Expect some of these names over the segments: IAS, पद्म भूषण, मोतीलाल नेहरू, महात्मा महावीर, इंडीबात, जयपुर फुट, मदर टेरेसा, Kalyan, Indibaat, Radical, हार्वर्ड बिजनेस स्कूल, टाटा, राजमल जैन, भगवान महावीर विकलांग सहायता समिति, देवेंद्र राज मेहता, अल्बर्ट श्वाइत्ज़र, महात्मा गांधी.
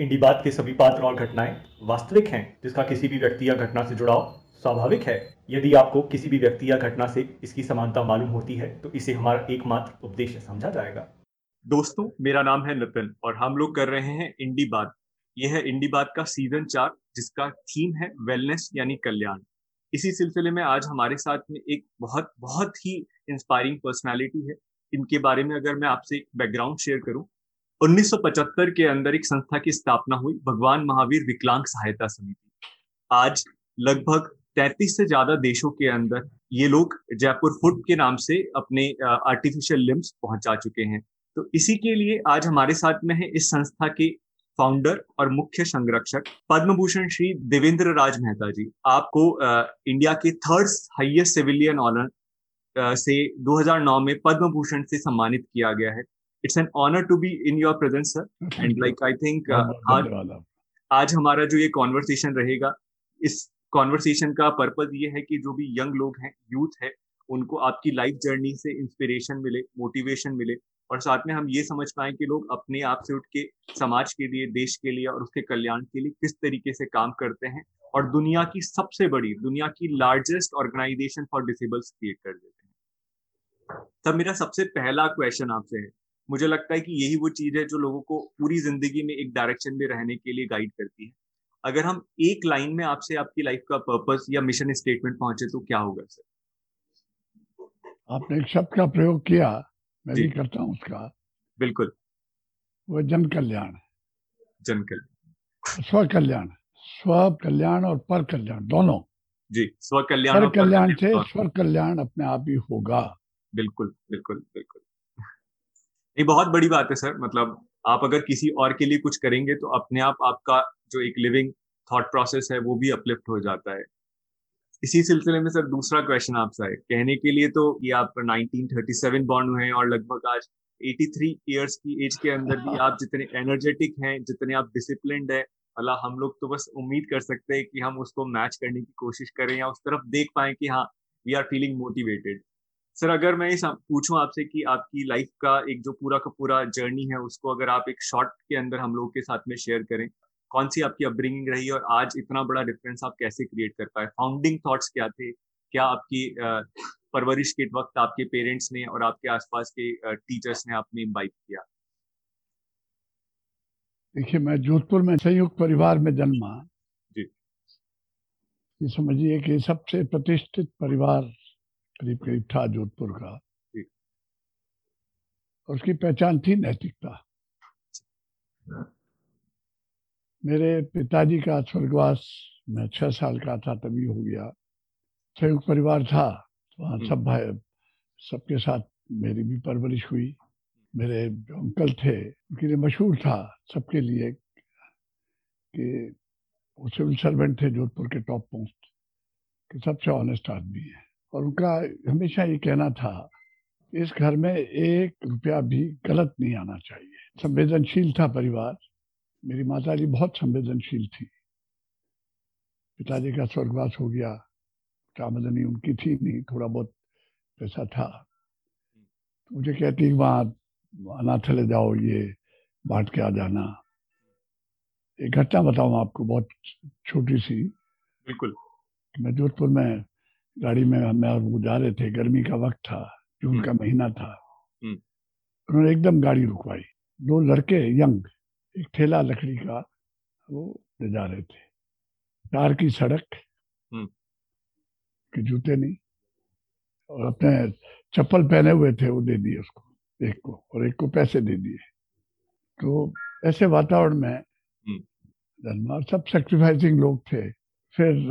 इंडीबात के सभी पात्र और घटनाएं वास्तविक हैं, जिसका किसी भी व्यक्ति या घटना से जुड़ाव स्वाभाविक है। यदि आपको किसी भी व्यक्ति या घटना से इसकी समानता मालूम होती है तो इसे हमारा एकमात्र उपदेश समझा जाएगा। दोस्तों, मेरा नाम है नितिन और हम लोग कर रहे हैं इंडीबात। यह है इंडीबात का सीजन 4, जिसका थीम है वेलनेस यानी कल्याण। इसी सिलसिले में आज हमारे साथ में एक बहुत ही इंस्पायरिंग पर्सनालिटी है। इनके बारे में अगर मैं आपसे एक बैकग्राउंड शेयर करूं, 1975 के अंदर एक संस्था की स्थापना हुई, भगवान महावीर विकलांग सहायता समिति। आज लगभग 33 से ज्यादा देशों के अंदर ये लोग जयपुर फुट के नाम से अपने आर्टिफिशियल लिम्स पहुंचा चुके हैं। तो इसी के लिए आज हमारे साथ में है इस संस्था के फाउंडर और मुख्य संरक्षक पद्म भूषण श्री देवेंद्र राज मेहता जी। आपको इंडिया के 3rd हाईएस्ट सिविलियन ऑनर से 2009 में पद्म भूषण से सम्मानित किया गया है। It's an honour to be in your presence sir, and like I think आज हमारा जो ये कॉन्वर्सेशन रहेगा, इस कॉन्वर्सेशन का पर्पज ये है कि जो भी यंग लोग हैं, यूथ है, उनको आपकी लाइफ जर्नी से इंस्पिरेशन मिले, मोटिवेशन मिले, और साथ में हम ये समझ पाए कि लोग अपने आप से उठ के समाज के लिए, देश के लिए और उसके कल्याण के लिए किस तरीके से काम करते हैं और दुनिया की सबसे बड़ी, दुनिया की largest organisation for disables create कर देते हैं। तब मेरा सबसे पहला क्वेश्चन आपसे है, मुझे लगता है कि यही वो चीज है जो लोगों को पूरी जिंदगी में एक डायरेक्शन में रहने के लिए गाइड करती है। अगर हम एक लाइन में आपसे आपकी लाइफ का पर्पस या मिशन स्टेटमेंट पहुंचे तो क्या होगा सर? आपने एक शब्द का प्रयोग किया, मैं भी करता हूँ उसका, बिल्कुल, वो जन कल्याण। जन कल्याण, स्व कल्याण, स्व कल्याण और पर कल्याण, दोनों जी। स्व कल्याण, पर कल्याण से स्व कल्याण अपने आप ही होगा। बिल्कुल बिल्कुल बिल्कुल, ये बहुत बड़ी बात है सर। मतलब आप अगर किसी और के लिए कुछ करेंगे तो अपने आप आपका जो एक लिविंग थॉट प्रोसेस है वो भी अपलिफ्ट हो जाता है। इसी सिलसिले में सर दूसरा क्वेश्चन आपसे है, कहने के लिए तो ये आप 1937 बॉर्न हुए हैं और लगभग आज 83 इयर्स की एज के अंदर भी आप जितने एनर्जेटिक हैं, जितने आप डिसिप्लिन्ड हैं, मतलब हम लोग तो बस उम्मीद कर सकते हैं कि हम उसको मैच करने की कोशिश करें या उस तरफ देख पाए कि हाँ, we are feeling motivated. Sir अगर मैं पूछूं आपसे कि आपकी लाइफ का एक जो पूरा का पूरा जर्नी है, उसको अगर आप एक शॉर्ट के अंदर हम लोग के साथ में शेयर करें, कौन सी आपकी अपब्रिंगिंग रही और आज इतना बड़ा डिफरेंस आप कैसे क्रिएट कर पाए? फाउंडिंग थॉट्स क्या थे? क्या आपकी परवरिश के वक्त आपके पेरेंट्स ने और आपके आसपास के टीचर्स ने आप में इम्बाइब किया? देखिए, मैं जोधपुर में संयुक्त परिवार में जन्मा जी। ये समझिए कि सबसे प्रतिष्ठित परिवार करीब था जोधपुर का जी। और उसकी पहचान थी नैतिकता। मेरे पिताजी का स्वर्गवास, मैं 6 साल का था तभी हो गया। संयुक्त परिवार था, वहाँ सब भाई, सबके साथ मेरी भी परवरिश हुई। मेरे अंकल थे, उनके लिए मशहूर था सबके लिए कि वो सिविल सर्वेंट थे जोधपुर के टॉप पोस्ट के, सबसे ऑनेस्ट आदमी है। और उनका हमेशा ये कहना था, इस घर में 1 रुपया भी गलत नहीं आना चाहिए। संवेदनशील था परिवार। मेरी माता जी बहुत संवेदनशील थी। पिताजी का स्वर्गवास हो गया, आमदनी उनकी थी नहीं, थोड़ा बहुत पैसा था, तो मुझे कहती वहाँ अनाथालय जाओ, ये बांट के आ जाना। एक घटना बताऊँ आपको, बहुत छोटी सी। बिल्कुल। मैं जोधपुर में गाड़ी में मैं और वो जा रहे थे, गर्मी का वक्त था, जून का महीना था। उन्होंने एकदम गाड़ी रुकवाई, 2 लड़के यंग, एक ठेला लकड़ी का वो ले जा रहे थे। तार की सड़क के जूते नहीं, और अपने चप्पल पहने हुए थे, वो दे दिए उसको, एक को, और एक को पैसे दे दिए। तो ऐसे वातावरण में जन्मा, सब सेक्रीफाइसिंग लोग थे। फिर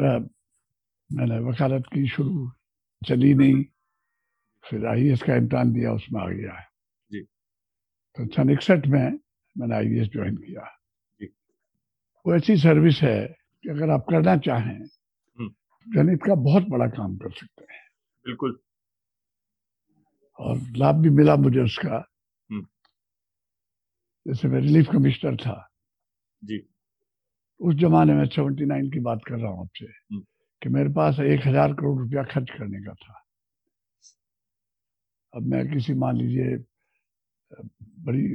मैंने वकालत की शुरू, चली नहीं, फिर IAS का इम्तहान दिया, उसमें आ गया है जी। तो 1961 में मैंने IAS ज्वाइन किया। वो ऐसी सर्विस है कि अगर आप करना चाहें गणित का बहुत बड़ा काम कर सकते हैं। बिल्कुल। और लाभ भी मिला मुझे उसका। जैसे मैं रिलीफ कमिश्नर था जी। उस जमाने में 79 की बात कर रहा हूँ आपसे, कि मेरे पास 1000 करोड़ रुपया खर्च करने का था। अब मैं किसी, मान लीजिए, बड़ी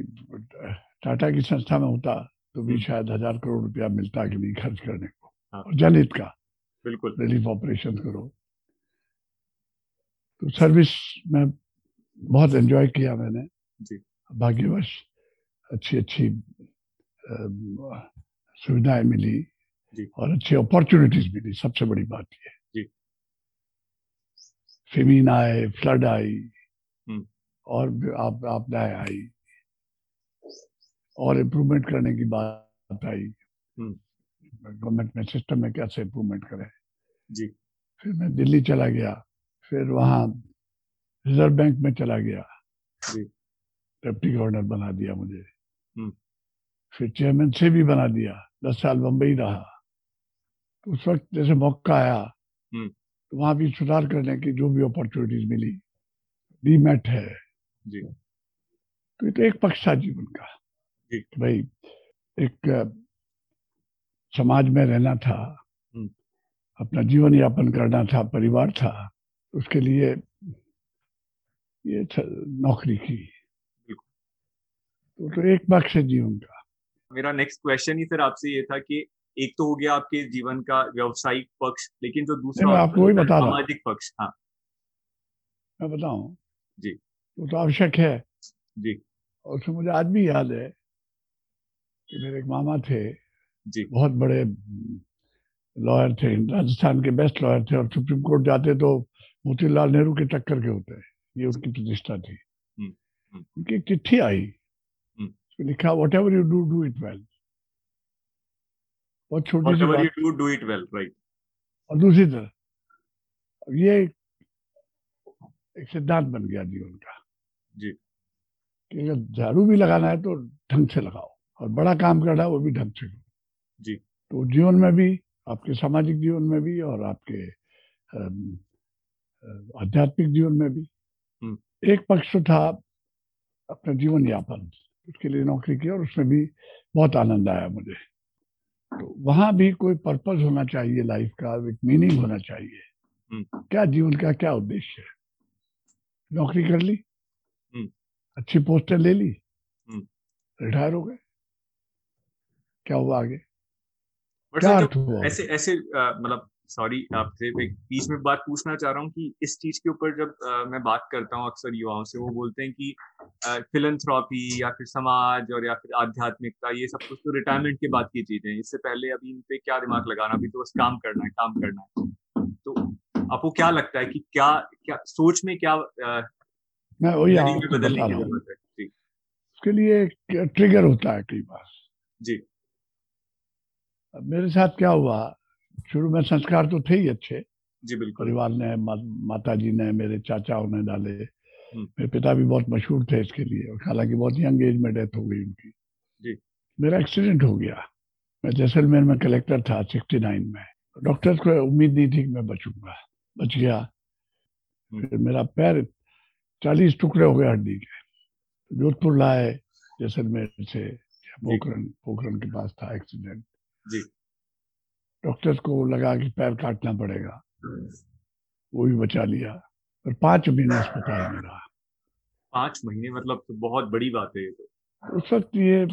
टाटा की संस्था में होता तो भी शायद 1000 करोड़ रुपया मिलता कि नहीं खर्च करने को। और जनहित का बिल्कुल रिलीफ ऑपरेशन करो। तो सर्विस में बहुत एंजॉय किया मैंने जी। भाग्यवश अच्छी अच्छी सुविधाएं मिली जी। और अच्छी अपॉर्चुनिटीज मिली। सबसे बड़ी बात यह है फेमिन आए, फ्लड आई और आपदाएं आई और इम्प्रूवमेंट करने की बात आई। गवर्नमेंट में सिस्टम में कैसे इम्प्रूवमेंट करें जी। फिर मैं दिल्ली चला गया, फिर वहाँ रिजर्व बैंक में चला गया जी। डिप्टी गवर्नर बना दिया मुझे, फिर चेयरमैन से भी बना दिया। 10 साल बम्बई रहा। तो उस वक्त जैसे मौका आया तो वहाँ भी सुधार करने की जो भी अपॉर्चुनिटीज मिली। डीमेट है जी। तो ये तो एक पक्ष था जीवन का जी। भाई एक समाज में रहना था, अपना जीवन यापन करना था, परिवार था, उसके लिए ये नौकरी की। तो एक पक्ष है जीवन का। मेरा नेक्स्ट क्वेश्चन ही फिर आपसे ये था कि एक तो हो गया आपके जीवन का व्यावसायिक पक्ष, लेकिन जो दूसरा आपको सामाजिक पक्ष। हाँ मैं बताऊं जी। वो तो आवश्यक है जी। और उसमें मुझे आज भी याद है कि मेरे एक मामा थे जी, बहुत बड़े लॉयर थे, राजस्थान के बेस्ट लॉयर थे और सुप्रीम कोर्ट जाते तो मोतीलाल नेहरू के टक्कर के होते। ये उनकी प्रतिष्ठा थी। उनकी एक चिट्ठी आई, उसमें लिखा whatever you do do it well. बहुत छोटी सी बात, डू इट वेल राइट। और दूसरी तरफ ये एक सिद्धांत बन गया जीवन का जी कि अगर झाड़ू भी लगाना है तो ढंग से लगाओ और बड़ा काम करना है वो भी ढंग से करो जी। तो जीवन में भी, आपके सामाजिक जीवन में भी और आपके आध्यात्मिक जीवन में भी। एक पक्ष तो था अपना जीवन यापन, उसके लिए नौकरी की और उसमें भी बहुत आनंद आया मुझे। तो वहां भी कोई पर्पस होना चाहिए लाइफ का, एक मीनिंग होना चाहिए, क्या जीवन का क्या उद्देश्य है। नौकरी कर ली, अच्छी पोस्टें ले ली, रिटायर हो गए, क्या हुआ आगे? क्या अर्थ हुआ? ऐसे मतलब सॉरी आपसे बीच में बात पूछना चाह रहा हूँ कि इस चीज के ऊपर जब मैं बात करता हूँ अक्सर युवाओं से, वो बोलते हैं कि फिलैंथ्रोपी या फिर समाज और या फिर आध्यात्मिकता, ये सब कुछ तो रिटायरमेंट के बाद की चीजें हैं, इससे पहले अभी इन पे क्या दिमाग लगाना, अभी तो बस काम करना है। तो आपको क्या लगता है कि क्या सोच में क्या बदलने की जरूरत है? उसके लिए ट्रिगर होता है कई बार जी। मेरे साथ क्या हुआ, शुरू में संस्कार तो थे ही अच्छे जी, बिल्कुल। परिवार ने, माताजी ने, मेरे चाचा ने डाले। मेरे पिता भी बहुत मशहूर थे इसके लिए, और हालांकि बहुत यंग एज में डेथ हो गई उनकी जी। मेरा एक्सीडेंट हो गया, मैं जैसलमेर में कलेक्टर था 69 में। डॉक्टर्स को उम्मीद नहीं थी कि मैं बचूंगा, बच गया। फिर मेरा पैर 40 टुकड़े हो गए हड्डी के। जोधपुर लाए जैसलमेर से, पोखरण के पास था एक्सीडेंट जी। डॉक्टर्स को लगा कि पैर काटना पड़ेगा, वो भी बचा लिया। पर 5 महीने अस्पताल में रहा। 5 महीने मतलब तो बहुत बड़ी बात है ये तो। उस वक्त ये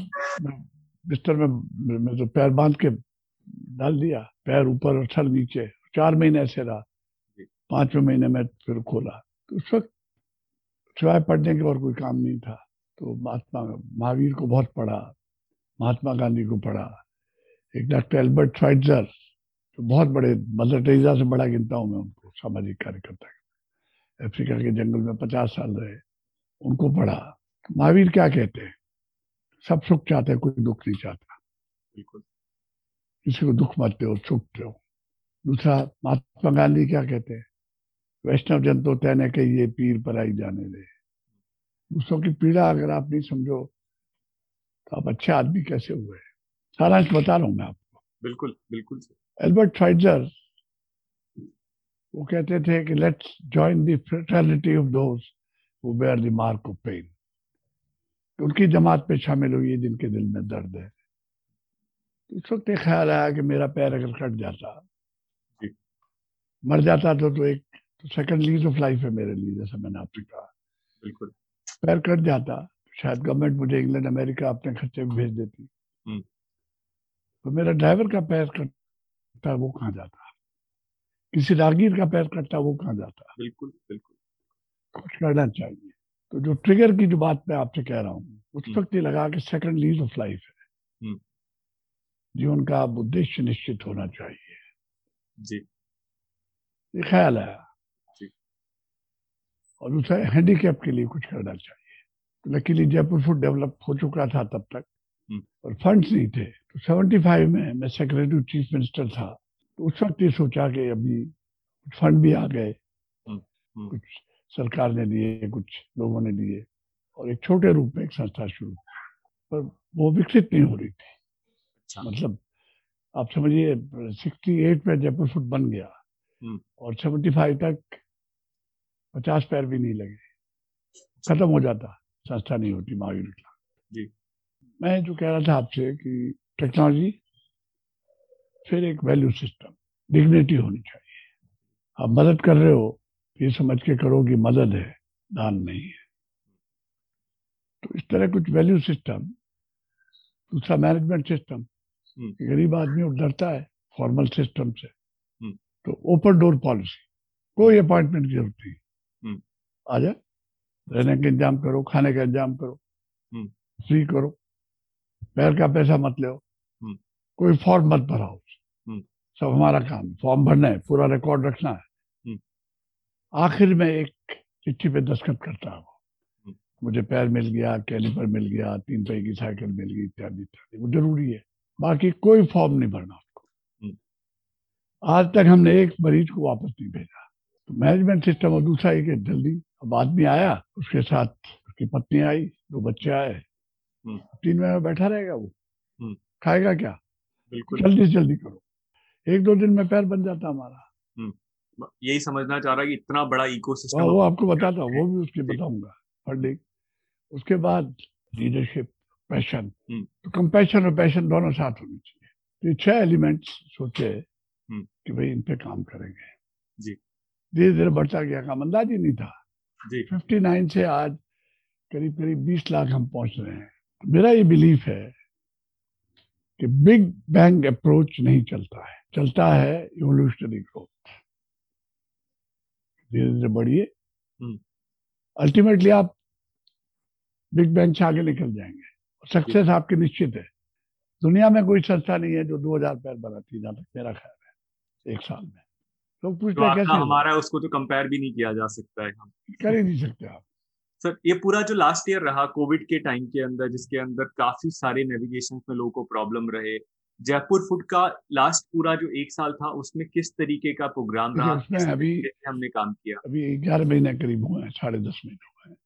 बिस्तर में तो पैर बांध के डाल दिया, पैर ऊपर और सर नीचे। 4 महीने ऐसे रहा, 5वें महीने में फिर खोला। तो उस वक्त सिवाय पढ़ने के और कोई काम नहीं था। तो महात्मा महावीर को बहुत पढ़ा, महात्मा गांधी को पढ़ा। एक डॉक्टर अल्बर्ट श्वाइत्ज़र, तो बहुत बड़े, मदर टेरेसा से बड़ा गिनता हूँ मैं उनको सामाजिक कार्यकर्ता। अफ्रीका के जंगल में 50 साल रहे, उनको पढ़ा। महावीर क्या कहते हैं, सब सुख चाहते हैं, कोई दुख नहीं चाहता, बिल्कुल। किसी को दुख मत दो, सुख दो। दूसरा महात्मा गांधी क्या कहते हैं, वैष्णव जन तो तैने के ये पीर पराई जाने दे। दूसरों की पीड़ा अगर आप नहीं समझो तो आप अच्छे आदमी कैसे हुए। सारांश बता रहा हूँ मैं आपको। बिल्कुल बिल्कुल। अल्बर्ट श्वाइत्ज़र वो कहते थे कि let's join the fraternity of those who bear the mark of pain. उनकी जमात पे शामिल हुई जिनके दिल में दर्द है। उस वक्त ख्याल आया कि मेरा पैर अगर कट जाता, मर जाता तो एक सेकंड लीज ऑफ लाइफ है मेरे लिए, जैसा मैंने आपसे कहा। बिल्कुल। पैर कट जाता शायद गवर्नमेंट मुझे इंग्लैंड अमेरिका अपने खर्चे में भेज देती, तो मेरा ड्राइवर का पैर कटता वो कहाँ जाता, किसी राहगीर का पैर कटता वो कहाँ जाता। बिल्कुल बिल्कुल कुछ करना चाहिए। तो जो ट्रिगर की जो बात मैं आपसे कह रहा हूँ उस वक्त ही लगा कि सेकंड लीज ऑफ लाइफ है, जीवन का उद्देश्य निश्चित होना चाहिए। जी ये ख्याल आया और उसे हैंडीकैप के लिए कुछ करना चाहिए। तो लकीली जयपुर फुट डेवलप हो चुका था तब तक और फंड्स नहीं थे। तो 75 में मैं सेक्रेटरी चीफ मिनिस्टर था, तो उस वक्त ये सोचा कि अभी कुछ फंड भी आ गए, कुछ सरकार ने दिए कुछ लोगों ने दिए और एक छोटे रूप में एक संस्था शुरू, पर वो विकसित नहीं हो रही थी। मतलब आप समझिए 68 में जयपुर फुट बन गया और 75 तक 50 पैर भी नहीं लगे, खत्म हो जाता, संस्था नहीं होती महावीर विकलांग। मैं जो कह रहा था आपसे कि टेक्नोलॉजी, फिर एक वैल्यू सिस्टम, डिग्निटी होनी चाहिए। आप मदद कर रहे हो ये समझ के करो कि मदद है, दान नहीं है। तो इस तरह कुछ वैल्यू सिस्टम। दूसरा मैनेजमेंट सिस्टम, गरीब आदमी डरता है फॉर्मल सिस्टम से, तो ओपन डोर पॉलिसी, कोई अपॉइंटमेंट की जरूरत नहीं, आ जाए, रहने का इंतजाम करो, खाने का इंतजाम करो, फ्री करो, पैर का पैसा मत ले, कोई फॉर्म मत भराओ, सब हमारा काम। फॉर्म भरना है, पूरा रिकॉर्ड रखना है। आखिर में एक चिट्ठी पे दस्तखत करता हूँ, मुझे पैर मिल गया, कैलिपर मिल गया, 3 पहिए की साइकिल मिल गई, इत्यादि इत्यादि। वो जरूरी है, बाकी कोई फॉर्म नहीं भरना आपको। आज तक हमने एक मरीज को वापस नहीं भेजा। Management system. और दूसरा एक जल्दी, अब आदमी आया, उसके साथ उसकी पत्नी आई, 2 बच्चे आए, 3 महीने बैठा रहेगा, वो खाएगा क्या? बिल्कुल जल्दी जल्दी करो, 1-2 दिन में पैर बन जाता हमारा। यही समझना चाह रहा है कि इतना बड़ा इकोसिस्टम, वो आपको बताता हूँ, वो भी उसके बताऊंगा। फंडिंग, उसके बाद लीडरशिप, पैशन। तो कंपैशन और पैशन दोनों साथ होने चाहिए। ये 6 एलिमेंट्स सोचे कि भाई इन पे काम करेंगे। जी धीरे धीरे बढ़ता गया काम, अंदाज ही नहीं था। 59 से आज करीब करीब 20 लाख हम पहुंच रहे हैं। मेरा ये बिलीफ है कि बिग बैंग अप्रोच नहीं चलता है, चलता है इवोल्यूशनरी ग्रोथ। धीरे धीरे बढ़िए, अल्टीमेटली आप बिग बैंग से आगे निकल जाएंगे। सक्सेस आपकी निश्चित है। दुनिया में कोई संस्था नहीं है जो 2000 पैर बनाती, जहां तक मेरा ख्याल है, 1 साल में। तो कैसे हमारा, उसको तो कंपेयर भी नहीं किया जा सकता है, हम कर ही नहीं सकते। आप सर, ये पूरा जो लास्ट ईयर रहा कोविड के टाइम के अंदर, जिसके अंदर काफी सारे नेविगेशन में लोगों को प्रॉब्लम रहे, जयपुर फुट का लास्ट पूरा जो 1 साल था उसमें किस तरीके का प्रोग्राम रहा, किस तरीके हमने काम किया? अभी 11 महीने करीब हुए हैं, 10.5 महीने हुए हैं।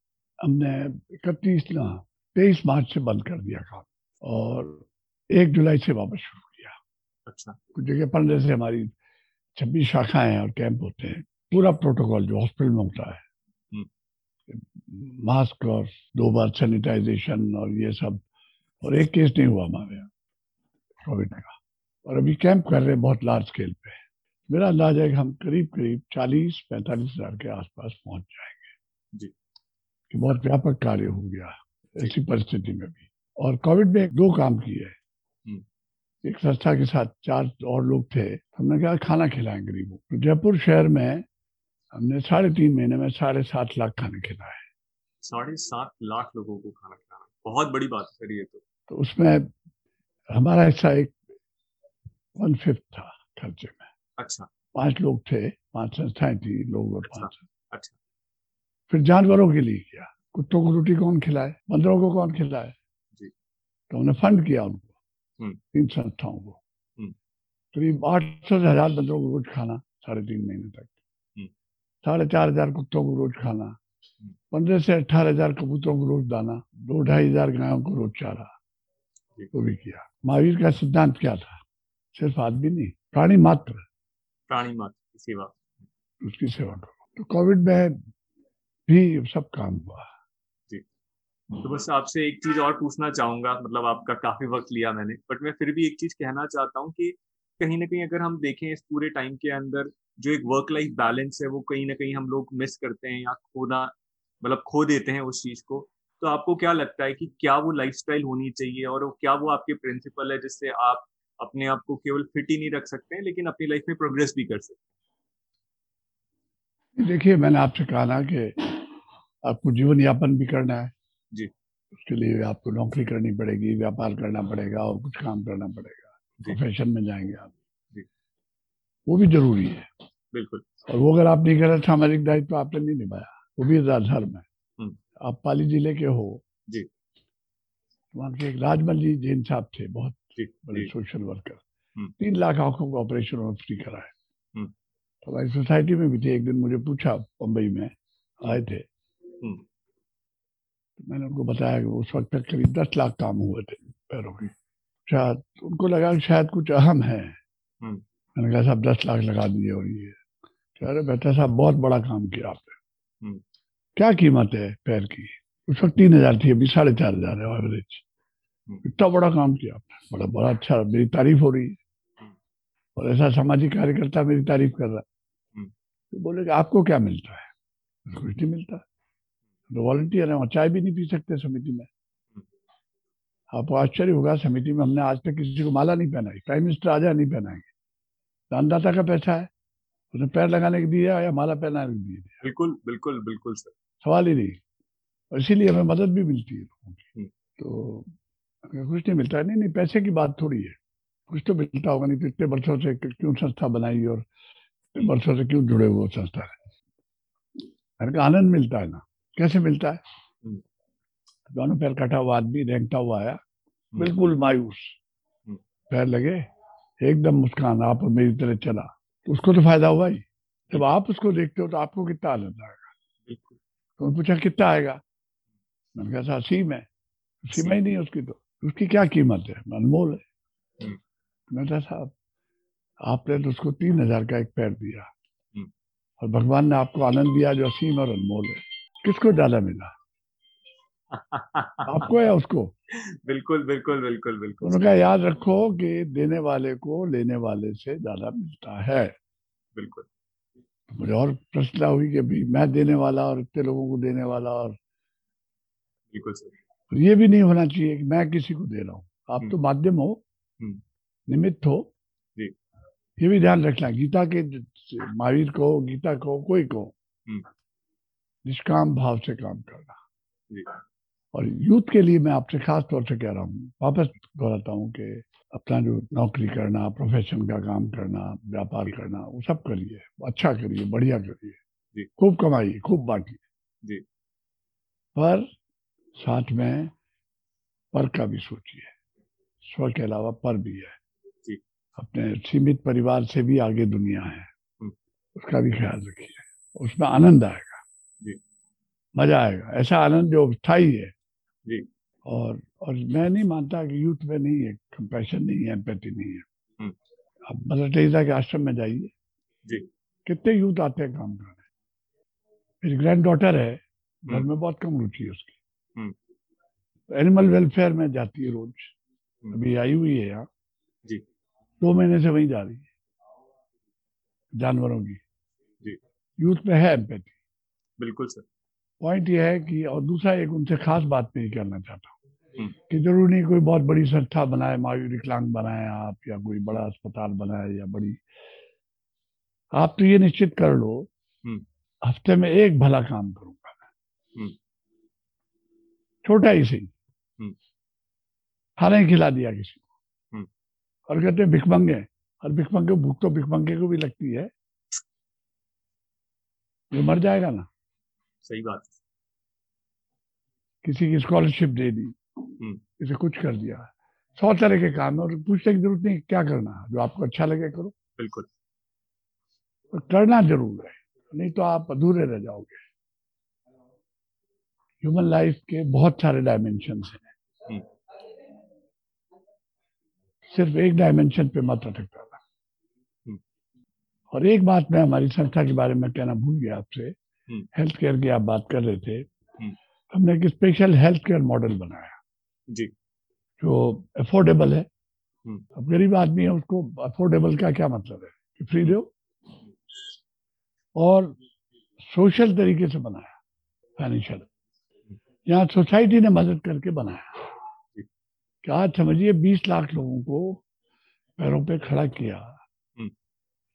हमने 23 मार्च से बंद कर दिया काम और 1 जुलाई से वापस शुरू किया। अच्छा, कुछ जगह 15 से हमारी 26 शाखाएं हैं और कैंप होते हैं। पूरा प्रोटोकॉल जो हॉस्पिटल में होता है, मास्क और 2 बार सैनिटाइजेशन और ये सब, और 1 केस नहीं हुआ हमारे यहाँ कोविड का। और अभी कैंप कर रहे हैं बहुत लार्ज स्केल पे। मेरा अंदाज है कि हम करीब करीब 40-45 हज़ार के आसपास पहुंच जाएंगे। जी कि बहुत व्यापक कार्य हो गया ऐसी परिस्थिति में भी। और कोविड में 2 काम किए। एक संस्था के साथ 4 और लोग थे, हमने कहा खाना खिलाएं गरीबों। तो जयपुर शहर में हमने 3.5 महीने में 7.5 लाख खाने खिलाए। 7.5 लाख लोगों को खाना खिलाना बहुत बड़ी बात है सर ये। तो उसमें हमारा हिस्सा 1/5 था खर्चे में। अच्छा, 5 लोग थे, 5 संस्थाएं थी, लोग और 5। अच्छा, फिर जानवरों के लिए किया, कुत्तों को रोटी कौन खिलाए, बंदरों को कौन खिलाए। जी, तो हमने फंड किया उनको, 3 संस्थाओं को, करीब 800 से 1000 बंदरों को रोज खाना 3.5 महीने तक, 4,500 कुत्तों को रोज खाना, 15 से 18,000 कबूतरों को रोज दाना, 2-2.5 हज़ार गायों को रोज चारा, वो भी किया। महावीर का सिद्धांत क्या था? सिर्फ आदमी नहीं, प्राणी मात्र की सेवा, उसकी सेवा करो। तो कोविड में भी सब काम हुआ। तो बस आपसे एक चीज और पूछना चाहूंगा, मतलब आपका काफी वक्त लिया मैंने, बट मैं फिर भी एक चीज कहना चाहता हूँ कि कहीं ना कहीं अगर हम देखें इस पूरे टाइम के अंदर जो एक वर्क लाइफ बैलेंस है वो कहीं ना कहीं हम लोग मिस करते हैं या खो देते हैं उस चीज को। तो आपको क्या लगता है कि क्या वो लाइफस्टाइल होनी चाहिए और क्या वो आपके प्रिंसिपल है जिससे आप अपने आप को केवल फिट ही नहीं रख सकते हैं लेकिन अपनी लाइफ में प्रोग्रेस भी कर सकते हैं। देखिए, मैंने आपसे कहा ना कि आपको जीवन यापन भी करना है जी, उसके लिए आपको नौकरी करनी पड़ेगी, व्यापार करना पड़ेगा और कुछ काम करना पड़ेगा, प्रोफेशन में जाएंगे आप जी, वो भी जरूरी है बिल्कुल। और वो अगर आप नहीं करें, सामाजिक दायित्व तो आपने नहीं निभाया, वो भी धर्म है। आप पाली जिले के हो जी, वहाँ के एक राजमल जी जैन साहब थे, बहुत बड़े सोशल वर्कर, 3 लाख आंखों का ऑपरेशन और फ्री कराए। हमारी सोसाइटी में भी थे, एक दिन मुझे पूछा, बम्बई में आए थे, मैंने उनको बताया कि उस वक्त तक करीब 10 लाख काम हुए थे पैरों के, शायद उनको लगा कि शायद कुछ अहम है। मैंने कहा साहब 10 लाख लगा दिए और ये, अरे बेटा साहब बहुत बड़ा काम किया आपने, क्या कीमत है पैर की, उस वक्त 3,000 थी, अभी 4,500 है एवरेज, इतना बड़ा काम किया आपने, बड़ा बड़ा अच्छा, मेरी तारीफ हो रही है और ऐसा सामाजिक कार्यकर्ता मेरी तारीफ कर रहा है। तो बोले कि आपको क्या मिलता है, कुछ नहीं मिलता, वॉलंटियर है, चाय भी नहीं पी सकते समिति में। आपको आश्चर्य होगा, समिति में हमने आज तक किसी को माला नहीं पहनाई, प्राइम मिनिस्टर आजा नहीं पहनाएंगे, दानदाता का पैसा है, उसने पैर लगाने के दिया या माला पहनाने के दिया, बिल्कुल बिल्कुल बिल्कुल सर, सवाल ही नहीं। इसीलिए हमें मदद भी मिलती है लोगों की, तो कुछ नहीं मिलता है। नहीं, पैसे की बात थोड़ी है, कुछ तो मिलता होगा, नहीं तो इतने वर्षों से क्यों संस्था बनाई और इतने वर्षों से क्यों जुड़े हुए संस्था है। आनंद मिलता है ना, कैसे मिलता है, दोनों पैर कटा हुआ आदमी रेंगता हुआ आया, बिल्कुल मायूस, पैर लगे, एकदम मुस्कान, आप और मेरी तरह चला, तो उसको तो फायदा हुआ ही। जब आप उसको देखते हो तो आपको कितना आनंद आएगा। तो उन्होंने पूछा कितना आएगा, मैंने कहा साहब सीमा है, सीमा ही नहीं उसकी, तो उसकी क्या कीमत है, अनमोल है। मैंने कहा साहब आपने तो उसको 3,000 का एक पैर दिया और भगवान ने आपको आनंद दिया जो असीम और अनमोल है, किसको ज्यादा मिला, आपको या उसको? बिल्कुल बिल्कुल बिल्कुल बिल्कुल। उनका याद रखो कि देने वाले को लेने वाले से ज्यादा मिलता है। बिल्कुल। मुझे और प्रश्न हुई कि भी मैं देने वाला और इतने लोगों को देने वाला, और बिल्कुल सर ये भी नहीं होना चाहिए कि मैं किसी को दे रहा हूँ। आप तो माध्यम हो, निमित्त हो जी। ये भी ध्यान रखना, गीता के महावीर को, गीता को, कोई को निष्काम भाव से काम करना। और यूथ के लिए मैं आपसे खास तौर से कह रहा हूँ, वापस दोहराता हूँ कि अपना जो नौकरी करना, प्रोफेशन का काम करना, व्यापार करना, वो सब करिए, अच्छा करिए, बढ़िया करिए, खूब कमाइए, खूब बांटिए, पर साथ में पर का भी सोचिए, स्व के अलावा पर भी है, अपने सीमित परिवार से भी आगे दुनिया है, उसका भी ख्याल रखिए, उसमें आनंद आएगा, मजा आएगा, ऐसा आनंद जो स्थायी है जी। और मैं नहीं मानता कि यूथ में नहीं है, कंपैशन नहीं है, एम्पैथी नहीं है। आप मदर टेरेसा के आश्रम में जाइए जी, कितने यूथ आते हैं काम करने। मेरी ग्रैंड डॉटर है, घर में बहुत कम रुचि है उसकी, एनिमल वेलफेयर में जाती है रोज, अभी आई हुई है यहाँ जी, 2 महीने से वहीं जा रही है, जानवरों की जी। यूथ में है एम्पैथी, बिल्कुल सर। पॉइंट ये है कि, और दूसरा एक उनसे खास बात मैं करना चाहता हूँ कि जरूर नहीं कोई बहुत बड़ी संस्था बनाए, महावीर विकलांग बनाए आप, या कोई बड़ा अस्पताल बनाए, या बड़ी, आप तो ये निश्चित कर लो हफ्ते में एक भला काम करूंगा मैं, छोटा ही सही, खाना ही खिला दिया किसी को, और कहते हैं भिखमंगे, और भिखमंगे भूख तो भिखमंगे को भी लगती है, ये मर जाएगा ना, सही बात। किसी की स्कॉलरशिप दे दी, इसे कुछ कर दिया, 100 तरह के काम है, और पूछने की जरूरत नहीं क्या करना, जो आपको अच्छा लगे करो, बिल्कुल, और करना जरूर है, नहीं तो आप अधूरे रह जाओगे। ह्यूमन लाइफ के बहुत सारे डायमेंशंस हैं, सिर्फ एक डायमेंशन पे मत अटक जाना। और एक बात मैं हमारी संस्था के बारे में कहना भूल गया आपसे, हेल्थ केयर की आप बात कर रहे थे, हमने एक स्पेशल हेल्थ केयर मॉडल बनाया जी, जो अफोर्डेबल है। अब गरीब आदमी है, उसको अफोर्डेबल का क्या मतलब है कि फ्री दो, और सोशल तरीके से बनाया, फाइनेंशियल, यहाँ सोसाइटी ने मदद करके बनाया कि आज समझिए 20 लाख लोगों को पैरों पे खड़ा किया,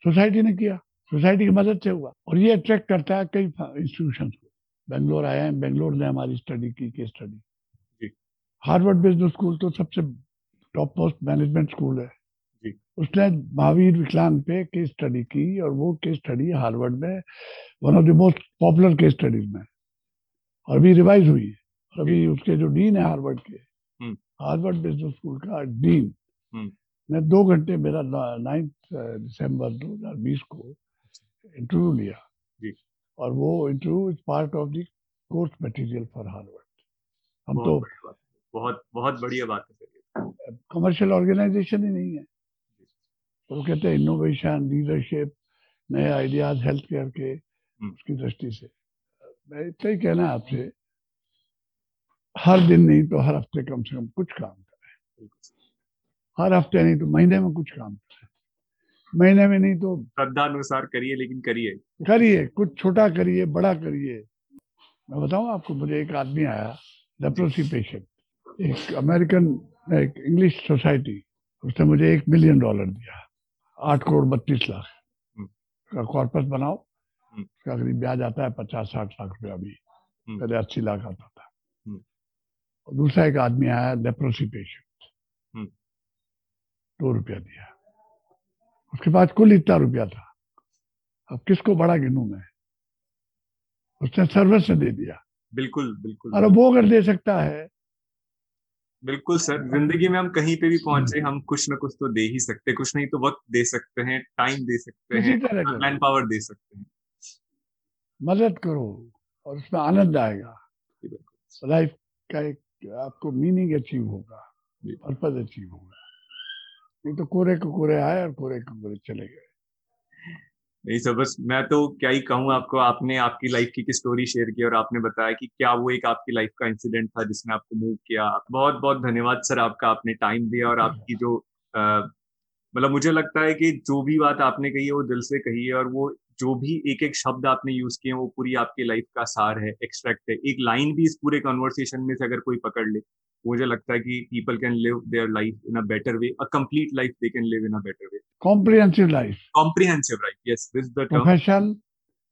सोसाइटी ने किया, सोसाइटी की मदद से हुआ। और ये अट्रैक्ट करता है कई इंस्टीट्यूशन को। बेंगलोर आया है, बेंगलोर ने हमारी स्टडी की case study. हार्वर्ड बिजनेस स्कूल तो सबसे टॉप मोस्ट मैनेजमेंट स्कूल है, उसने महावीर विकलांग पे केस स्टडी की और वो केस स्टडी हार्वर्ड में one of the most popular case studies में, और अभी रिवाइज हुई है। और अभी उसके जो डीन है हार्वर्ड के, हार्वर्ड बिजनेस स्कूल का डीन ने 2 घंटे मेरा 9 दिसंबर 2020 को इंटरव्यू लिया, और वो interview is part of the course material for Harvard. हम तो बहुत बहुत बढ़िया बात है, कमर्शियल ऑर्गेनाइजेशन ही नहीं है। वो कहते हैं इनोवेशन, लीडरशिप, नए आइडियाज हेल्थ केयर के उसकी दृष्टि से। मैं इतना ही कहना आपसे, हर दिन नहीं तो हर हफ्ते कम से कम कुछ काम करें, हर हफ्ते नहीं तो महीने में कुछ काम करें, महीने में नहीं तो श्रद्धानुसार करिए, लेकिन करिए करिए, कुछ छोटा करिए, बड़ा करिए। मैं बताऊं आपको, मुझे एक आदमी आया लेप्रोसी पेशेंट, एक अमेरिकन एक इंग्लिश सोसाइटी, उसने मुझे $1 मिलियन दिया, 8 करोड़ 32 लाख का कॉर्पस बनाओ, उसका करीब ब्याज आता है 50-60 लाख रुपया, अभी पहले 80 लाख आता था। और दूसरा एक आदमी आया लेप्रोसी पेशेंट, 2 रुपया दिया, उसके बाद कुल इतना रुपया था। अब किसको बड़ा गिनूं मैं, उसने सर्विस से दे दिया। बिल्कुल बिल्कुल, अरे वो अगर दे सकता है, बिल्कुल सर, जिंदगी में हम कहीं पे भी पहुंचे, हम कुछ ना कुछ तो दे ही सकते, कुछ नहीं तो वक्त दे सकते हैं, टाइम दे सकते हैं, मैन पावर दे सकते हैं। मदद करो और उसमें आनंद आएगा, लाइफ का एक आपको मीनिंग अचीव होगा, पर्पज अचीव होगा। नहीं तो कोरे को कोरे आए और कोरे को कोरे चले गए। नहीं सर, बस मैं तो क्या ही कहूँ आपको। आपने आपकी लाइफ की स्टोरी शेयर की और आपने बताया कि क्या वो एक आपकी लाइफ का इंसिडेंट था जिसने आपको मूव किया। बहुत बहुत धन्यवाद सर आपका, आपने टाइम दिया और आपकी जो मतलब मुझे लगता है कि जो भी बात आपने कही है वो दिल से कही है, और वो जो भी एक एक शब्द आपने यूज किए वो पूरी आपकी लाइफ का सार है, एक्सट्रैक्ट है। एक लाइन भी इस पूरे कन्वर्सेशन में से अगर कोई पकड़ ले, मुझे लगता है कि people can live their life in a better way, a complete life they can live in a better way, comprehensive life, comprehensive life, yes this the term, professional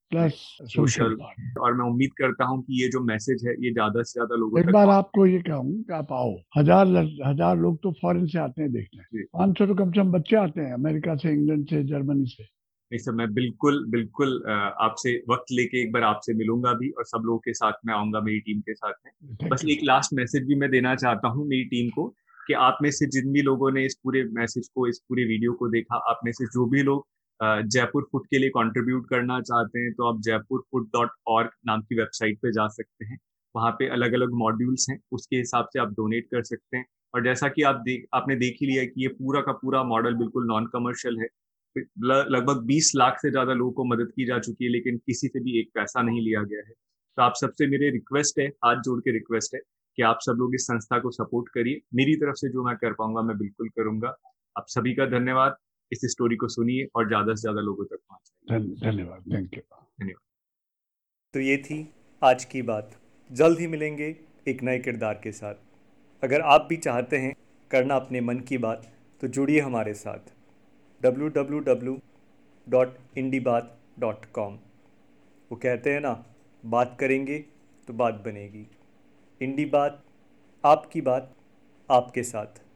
plus social. और मैं उम्मीद करता हूं कि ये जो मैसेज है ये ज्यादा से ज्यादा लोगों तक। एक बार आपको ये कहूँ कि आप आओ, हजार लोग तो फॉरेन से आते हैं देखने, 500 तो कम से कम बच्चे आते हैं अमेरिका से, इंग्लैंड से, जर्मनी से। नहीं सर, मैं बिल्कुल आपसे वक्त लेके एक बार आपसे मिलूंगा भी, और सब लोगों के साथ मैं आऊंगा, मेरी टीम के साथ में। बस एक लास्ट मैसेज भी मैं देना चाहता हूँ मेरी टीम को, कि आप में से जिन भी लोगों ने इस पूरे मैसेज को, इस पूरे वीडियो को देखा, आप में से जो भी लोग जयपुर फुट के लिए कंट्रीब्यूट करना चाहते हैं, तो आप jaipurfoot.org नाम की वेबसाइट पे जा सकते हैं। वहाँ पे अलग अलग मॉड्यूल्स हैं, उसके हिसाब से आप डोनेट कर सकते हैं। और जैसा कि आपने देख ही लिया कि ये पूरा का पूरा मॉडल बिल्कुल नॉन कमर्शियल है। लगभग 20 लाख से ज्यादा लोगों को मदद की जा चुकी है, लेकिन किसी से भी एक पैसा नहीं लिया गया है। तो आप सबसे मेरे रिक्वेस्ट है, हाथ जोड़ के रिक्वेस्ट है, कि आप सब लोग इस संस्था को सपोर्ट करिए। मेरी तरफ से जो मैं कर पाऊंगा मैं बिल्कुल करूंगा। आप सभी का धन्यवाद, इस स्टोरी को सुनिए और ज्यादा से ज्यादा लोगों तक पहुंचाइए। धन्यवाद, थैंक यू, धन्यवाद। तो ये थी आज की बात। जल्द ही मिलेंगे एक नए किरदार के साथ। अगर आप भी चाहते हैं करना अपने मन की बात, तो जुड़िए हमारे साथ www.indibaat.com। वो कहते हैं ना, बात करेंगे तो बात बनेगी। इंडी बात, आपकी बात, आपके साथ।